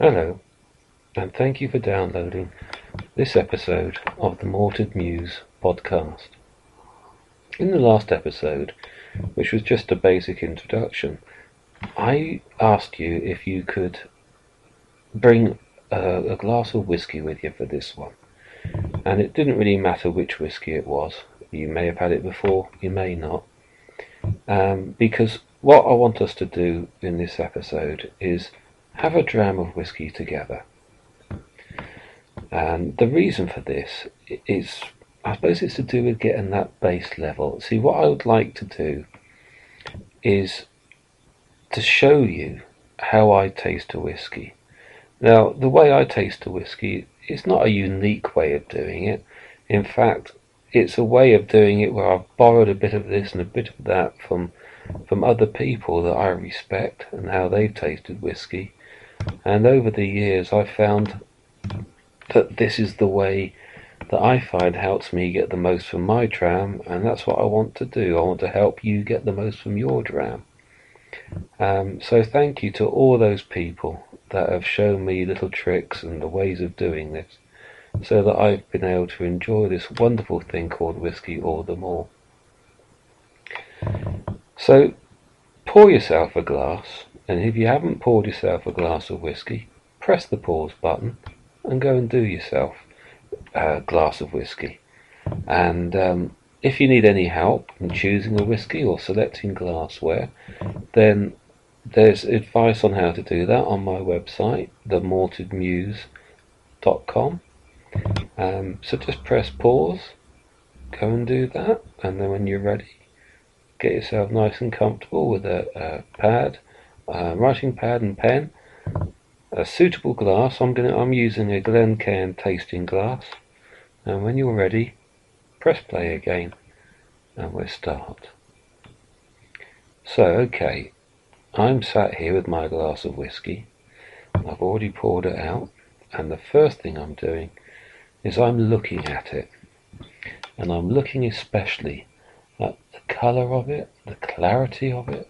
Hello, and thank you for downloading this episode of the Mortared Muse podcast. In the last episode, which was just a basic introduction, I asked you if you could bring a glass of whiskey with you for this one. And it didn't really matter which whiskey it was. You may have had it before, you may not. Because what I want us to do in this episode is have a dram of whiskey together. And the reason for this is, I suppose it's to do with getting that base level. See, what I would like to do is to show you how I taste a whiskey. Now, the way I taste a whiskey is not a unique way of doing it. In fact, it's a way of doing it where I've borrowed a bit of this and a bit of that from other people that I respect and how they've tasted whiskey. And over the years, I've found that this is the way that I find helps me get the most from my dram, and that's what I want to do. I want to help you get the most from your dram. So thank you to all those people that have shown me little tricks and the ways of doing this, so that I've been able to enjoy this wonderful thing called whiskey all the more. So pour yourself a glass, and if you haven't poured yourself a glass of whiskey, press the pause button and go and do yourself a glass of whiskey. And if you need any help in choosing a whiskey or selecting glassware, then there's advice on how to do that on my website, themortaredmuse.com. So just press pause, go and do that, and then when you're ready, get yourself nice and comfortable with a writing pad and pen, a suitable glass. I'm using a Glencairn tasting glass, and when you're ready, press play again, and we'll start. So, okay, I'm sat here with my glass of whiskey. I've already poured it out, and the first thing I'm doing is I'm looking at it, and I'm looking especially at the colour of it, the clarity of it,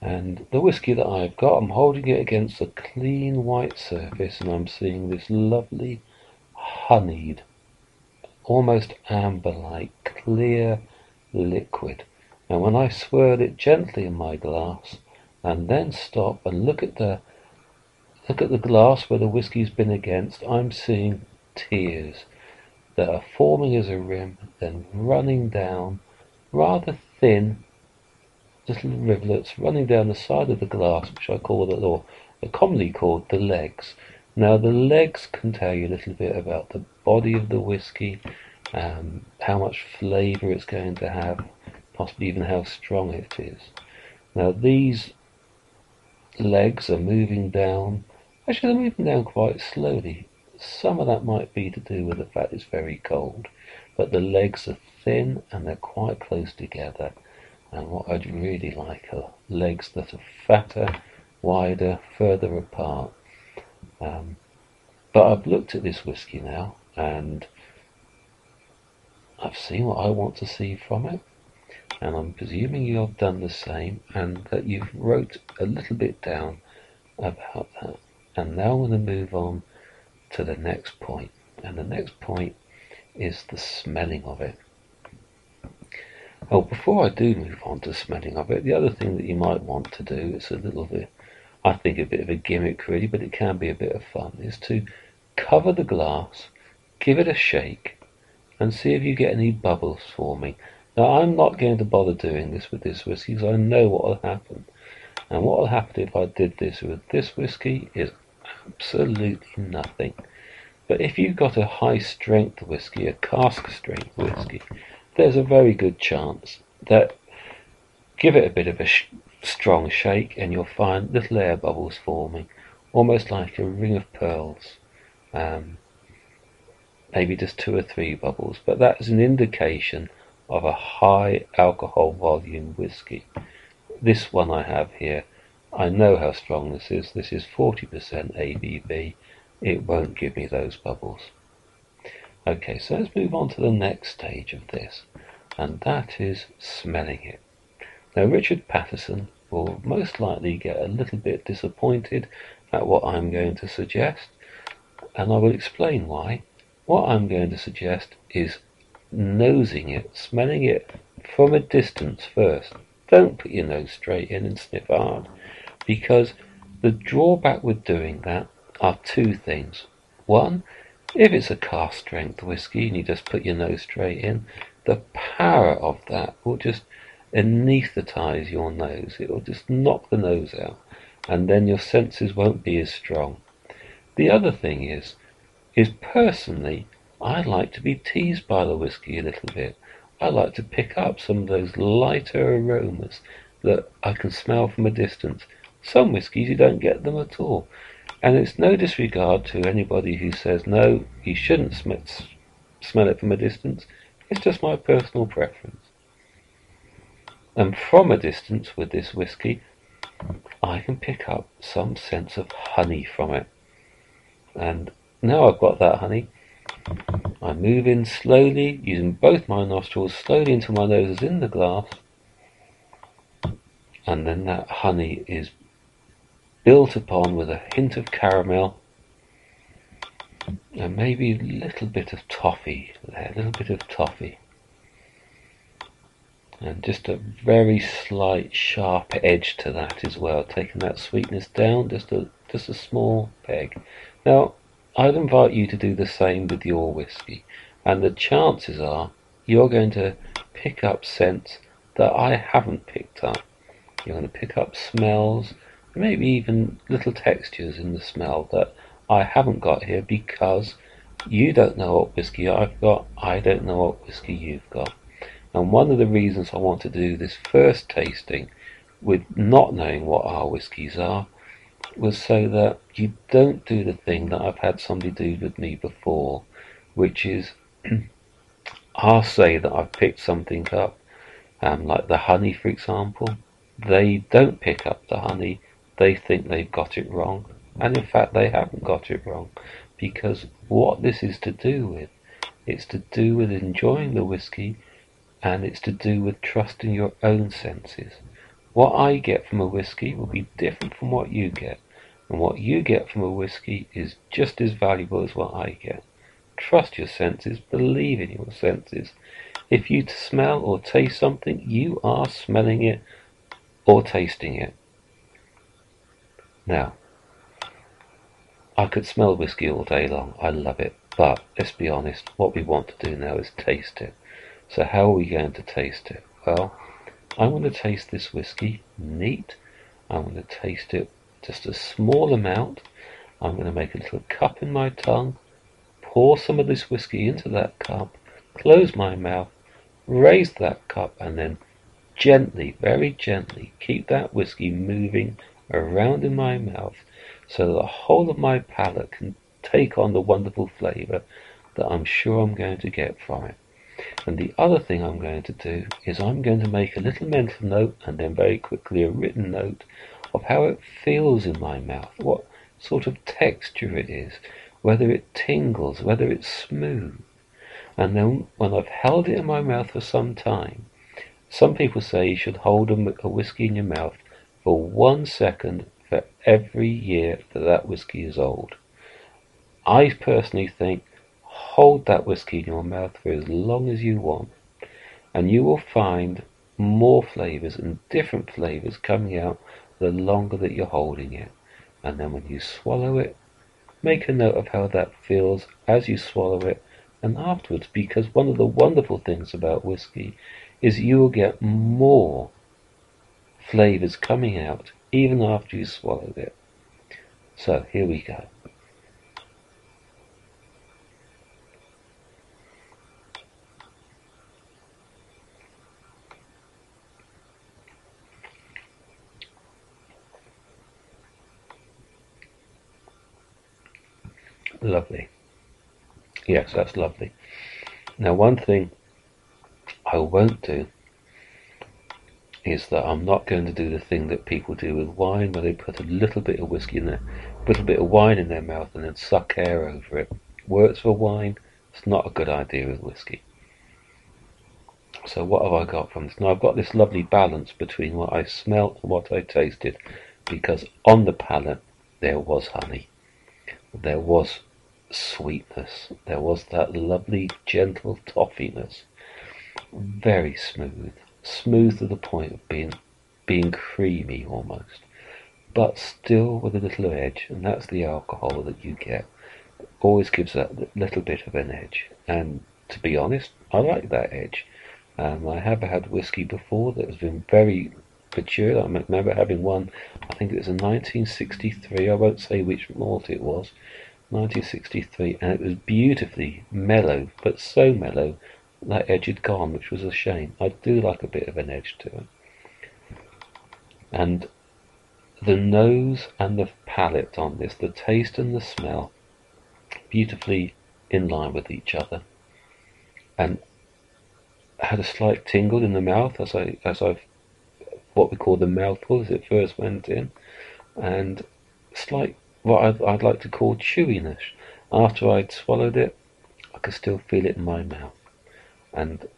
and the whiskey that I've got. I'm holding it against a clean white surface, and I'm seeing this lovely honeyed, almost amber-like, clear liquid. And when I swirl it gently in my glass, and then stop and look at the glass where the whiskey's been against, I'm seeing tears that are forming as a rim, then running down, rather thin little rivulets running down the side of the glass, which I call or commonly called the legs. Now, the legs can tell you a little bit about the body of the whiskey, how much flavour it's going to have, possibly even how strong it is. Now, these legs are moving down. Actually, they're moving down quite slowly. Some of that might be to do with the fact it's very cold, but the legs are thin and they're quite close together. And what I'd really like are legs that are fatter, wider, further apart. But I've looked at this whiskey now, and I've seen what I want to see from it, and I'm presuming you've done the same, and that you've wrote a little bit down about that. And now I'm going to move on to the next point, and the next point is the smelling of it. Oh, before I do move on to smelling of it, the other thing that you might want to do, it's a little bit, I think, a bit of a gimmick really, but it can be a bit of fun, is to cover the glass, give it a shake, and see if you get any bubbles forming. Now, I'm not going to bother doing this with this whiskey, because I know what will happen. And what will happen if I did this with this whiskey is absolutely nothing. But if you've got a high strength whiskey, a cask strength whiskey, there's a very good chance that give it a bit of a strong shake and you'll find little air bubbles forming, almost like a ring of pearls, maybe just 2 or 3 bubbles. But that is an indication of a high alcohol volume whiskey. This one I have here, I know how strong this is. This is 40% ABV. It won't give me those bubbles. Okay, so let's move on to the next stage of this, and that is smelling it. Now, Richard Patterson will most likely get a little bit disappointed at what I'm going to suggest, and I will explain why. What I'm going to suggest is nosing it, smelling it from a distance first. Don't put your nose straight in and sniff hard, because the drawback with doing that are two things. One, if it's a cask strength whiskey and you just put your nose straight in, the power of that will just anesthetize your nose. It will just knock the nose out, and then your senses won't be as strong. The other thing is personally, I like to be teased by the whiskey a little bit. I like to pick up some of those lighter aromas that I can smell from a distance. Some whiskies you don't get them at all. And it's no disregard to anybody who says, no, you shouldn't smell it from a distance. It's just my personal preference. And from a distance with this whiskey, I can pick up some sense of honey from it. And now I've got that honey, I move in slowly, using both my nostrils, slowly until my nose is in the glass. And then that honey is built upon with a hint of caramel and maybe a little bit of toffee there, a little bit of toffee, and just a very slight sharp edge to that as well, taking that sweetness down just a small peg. Now I'd invite you to do the same with your whiskey, and the chances are you're going to pick up scents that I haven't picked up. You're going to pick up smells, maybe even little textures in the smell that I haven't got here, because you don't know what whiskey I've got, I don't know what whiskey you've got. And one of the reasons I want to do this first tasting with not knowing what our whiskies are was so that you don't do the thing that I've had somebody do with me before, which is I'll say that I've picked something up, like the honey for example. They don't pick up the honey, they think they've got it wrong, and in fact they haven't got it wrong, because what this is to do with, it's to do with enjoying the whiskey, and it's to do with trusting your own senses. What I get from a whiskey will be different from what you get, and what you get from a whiskey is just as valuable as what I get. Trust your senses, believe in your senses. If you smell or taste something, you are smelling it or tasting it. Now, I could smell whiskey all day long, I love it, but let's be honest, what we want to do now is taste it. So how are we going to taste it? Well, I'm going to taste this whiskey neat. I'm going to taste it just a small amount. I'm going to make a little cup in my tongue, pour some of this whiskey into that cup, close my mouth, raise that cup, and then gently, very gently, keep that whiskey moving around in my mouth so that the whole of my palate can take on the wonderful flavour that I'm sure I'm going to get from it. And the other thing I'm going to do is I'm going to make a little mental note, and then very quickly a written note, of how it feels in my mouth, what sort of texture it is, whether it tingles, whether it's smooth. And then when I've held it in my mouth for some time, some people say you should hold a whiskey in your mouth for 1 second for every year that whiskey is old. I personally think hold that whiskey in your mouth for as long as you want, and you will find more flavours and different flavours coming out the longer that you're holding it. And then when you swallow it, make a note of how that feels as you swallow it and afterwards, because one of the wonderful things about whiskey is you will get more flavours coming out even after you swallow it. So here we go. Lovely. Yes, that's lovely. Now one thing I won't do is that I'm not going to do the thing that people do with wine, where they put a little bit of whiskey in there, a little bit of wine in their mouth and then suck air over it. Works for wine, it's not a good idea with whiskey. So what have I got from this? Now I've got this lovely balance between what I smelled and what I tasted, because on the palate there was honey, there was sweetness, there was that lovely gentle toffiness, very smooth to the point of being creamy almost, but still with a little edge, and that's the alcohol that you get. It always gives that little bit of an edge, and to be honest, I like that edge. I have had whiskey before that has been very mature. I remember having one, I think it was in 1963, I won't say which malt it was, 1963, and it was beautifully mellow, but so mellow that edge had gone, which was a shame. I do like a bit of an edge to it. And the nose and the palate on this, the taste and the smell, beautifully in line with each other. And I had a slight tingle in the mouth as I've what we call the mouthful as it first went in, and slight what I'd like to call chewiness. After I'd swallowed it, I could still feel it in my mouth. And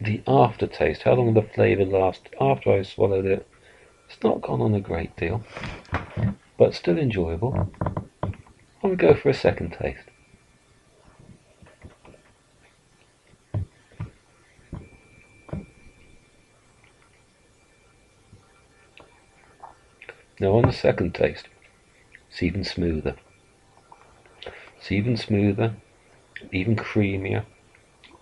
the aftertaste, how long the flavour lasts after I swallowed it, it's not gone on a great deal, but still enjoyable. I'm going to go for a second taste. Now on the second taste, it's even smoother. It's even smoother, even creamier.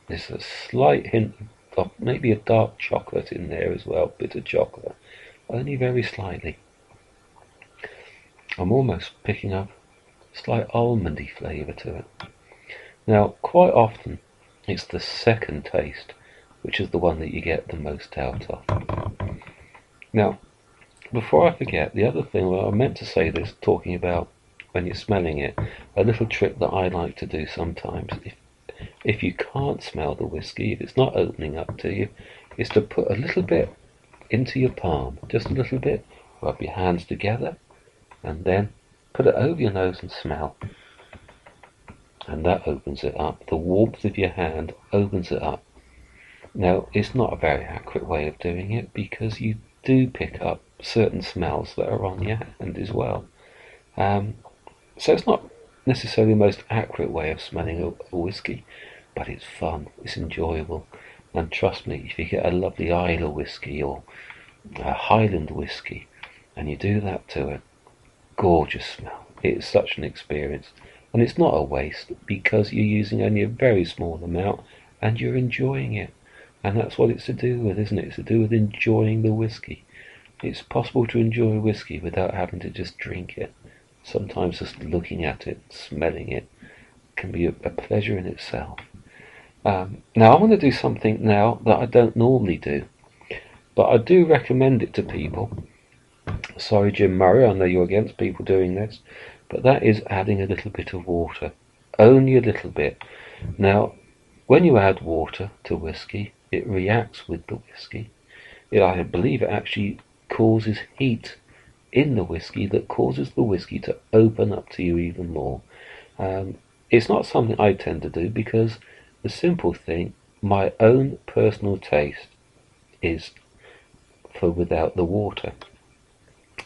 There's a slight hint of maybe a dark chocolate in there as well, bitter chocolate, only very slightly. I'm almost picking up a slight almondy flavour to it. Now, quite often, it's the second taste, which is the one that you get the most out of. Now, before I forget, the other thing, well, I meant to say this, talking about when you're smelling it, a little trick that I like to do sometimes, if you can't smell the whiskey, if it's not opening up to you, is to put a little bit into your palm, just a little bit, rub your hands together, and then put it over your nose and smell. And that opens it up. The warmth of your hand opens it up. Now, it's not a very accurate way of doing it, because you do pick up certain smells that are on your hand as well. So it's not necessarily the most accurate way of smelling a whiskey, but it's fun, it's enjoyable, and trust me, if you get a lovely Islay whiskey or a Highland whiskey, and you do that to it, gorgeous smell. It is such an experience, and it's not a waste, because you're using only a very small amount, and you're enjoying it, and that's what it's to do with, isn't it? It's to do with enjoying the whiskey. It's possible to enjoy whiskey without having to just drink it. Sometimes just looking at it, smelling it, can be a pleasure in itself. Now I want to do something now that I don't normally do, but I do recommend it to people. Sorry, Jim Murray, I know you're against people doing this, but that is adding a little bit of water. Only a little bit. Now, when you add water to whiskey, it reacts with the whiskey. I believe it actually causes heat in the whiskey that causes the whiskey to open up to you even more. It's not something I tend to do, because the simple thing, my own personal taste is for without the water.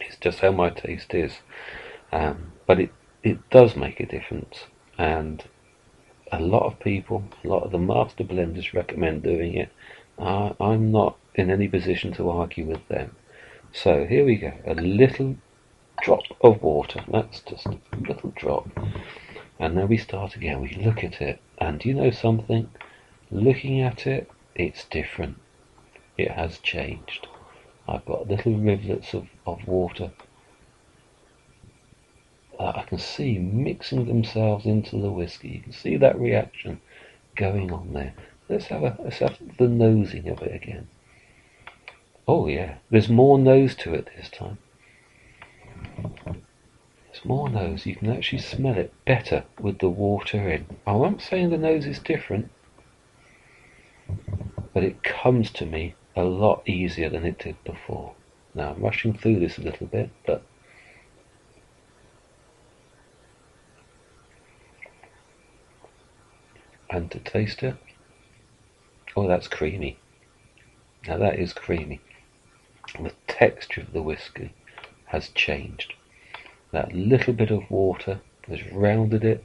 It's just how my taste is. But it does make a difference, and a lot of people, a lot of the master blenders recommend doing it. I'm not in any position to argue with them. So here we go, a little drop of water, that's just a little drop, and then we start again, we look at it, and you know something, looking at it, it's different, it has changed. I've got little rivulets of water that I can see mixing themselves into the whiskey. You can see that reaction going on there. Let's have the nosing of it again. Oh yeah, there's more nose to it this time. There's more nose, you can actually smell it better with the water in. I won't say the nose is different, but it comes to me a lot easier than it did before. Now I'm rushing through this a little bit, but and to taste it, oh that's creamy. Now that is creamy. The texture of the whiskey has changed. That little bit of water has rounded it,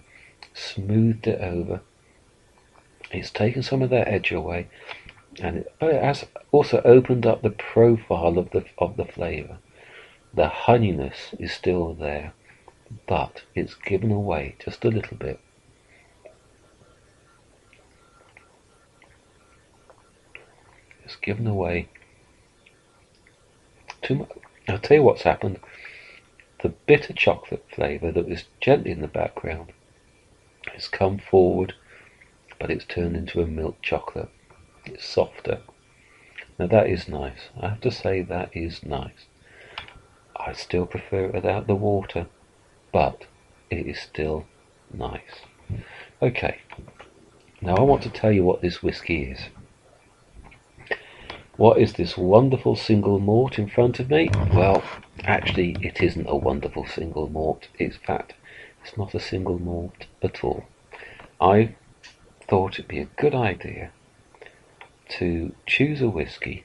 smoothed it over. It's taken some of that edge away, and it has also opened up the profile of the flavour. The honeyness is still there, but it's given away just a little bit. It's given away too much. I'll tell you what's happened. The bitter chocolate flavour that was gently in the background has come forward, but it's turned into a milk chocolate. It's softer. Now that is nice. I have to say that is nice. I still prefer it without the water, but it is still nice. Okay, now I want to tell you what this whiskey is. What is this wonderful single malt in front of me? Well, actually it isn't a wonderful single malt. In fact, it's not a single malt at all. I thought it'd be a good idea to choose a whiskey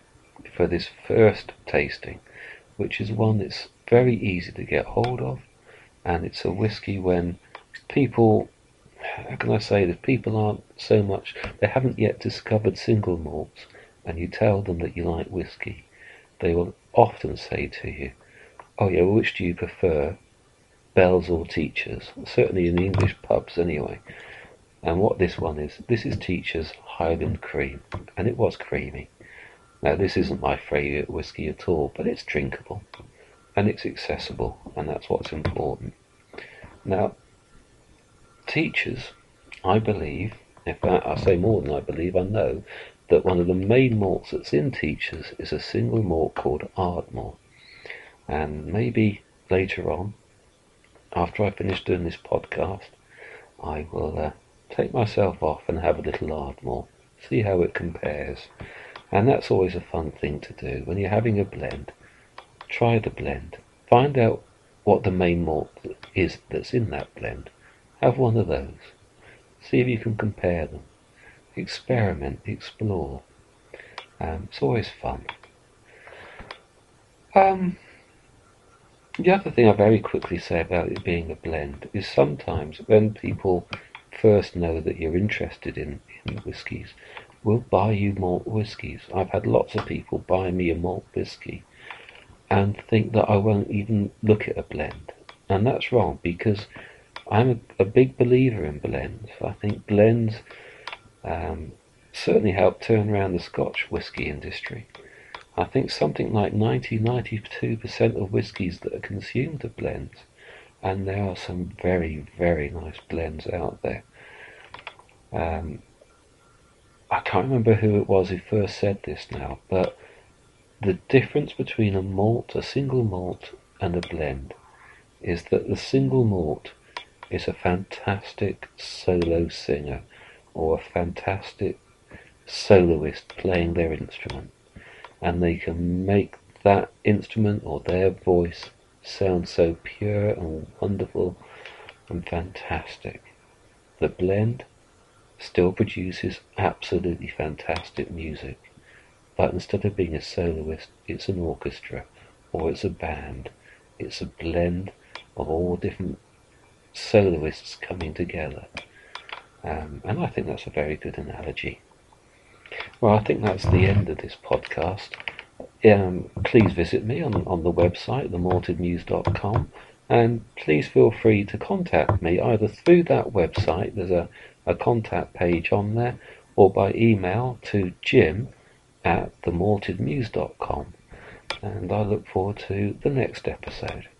for this first tasting, which is one that's very easy to get hold of, and it's a whiskey when people, how can I say this, people aren't so much, they haven't yet discovered single malts, and you tell them that you like whiskey, they will often say to you, oh yeah, which do you prefer, Bell's or Teachers? Certainly in English pubs anyway. And what this one is, this is Teachers Highland Cream, and it was creamy. Now this isn't my favourite whiskey at all, but it's drinkable, and it's accessible, and that's what's important. Now, Teachers, I believe, in fact I say more than I believe, I know, that one of the main malts that's in Teachers is a single malt called Ardmore. And maybe later on, after I finish doing this podcast, I will take myself off and have a little Ardmore, see how it compares. And that's always a fun thing to do. When you're having a blend, try the blend, find out what the main malt is that's in that blend, have one of those, see if you can compare them, experiment, explore. It's always fun. The other thing I very quickly say about it being a blend is sometimes when people first know that you're interested in whiskies, we'll buy you malt whiskies. I've had lots of people buy me a malt whiskey and think that I won't even look at a blend, and that's wrong, because I'm a big believer in blends. I think blends certainly help turn around the Scotch whisky industry. I think something like 90-92% of whiskies that are consumed are blends, and there are some very, very nice blends out there. I can't remember who it was who first said this now, but the difference between a malt, a single malt, and a blend is that the single malt is a fantastic solo singer or a fantastic soloist playing their instrument, and they can make that instrument or their voice sound so pure and wonderful and fantastic. The blend still produces absolutely fantastic music, but instead of being a soloist, it's an orchestra or it's a band. It's a blend of all different soloists coming together, and I think that's a very good analogy. Well, I think that's the end of this podcast. Please visit me on the website, themaltedmuse.com, and please feel free to contact me either through that website, there's a contact page on there, or by email to jim@themaltedmuse.com. And I look forward to the next episode.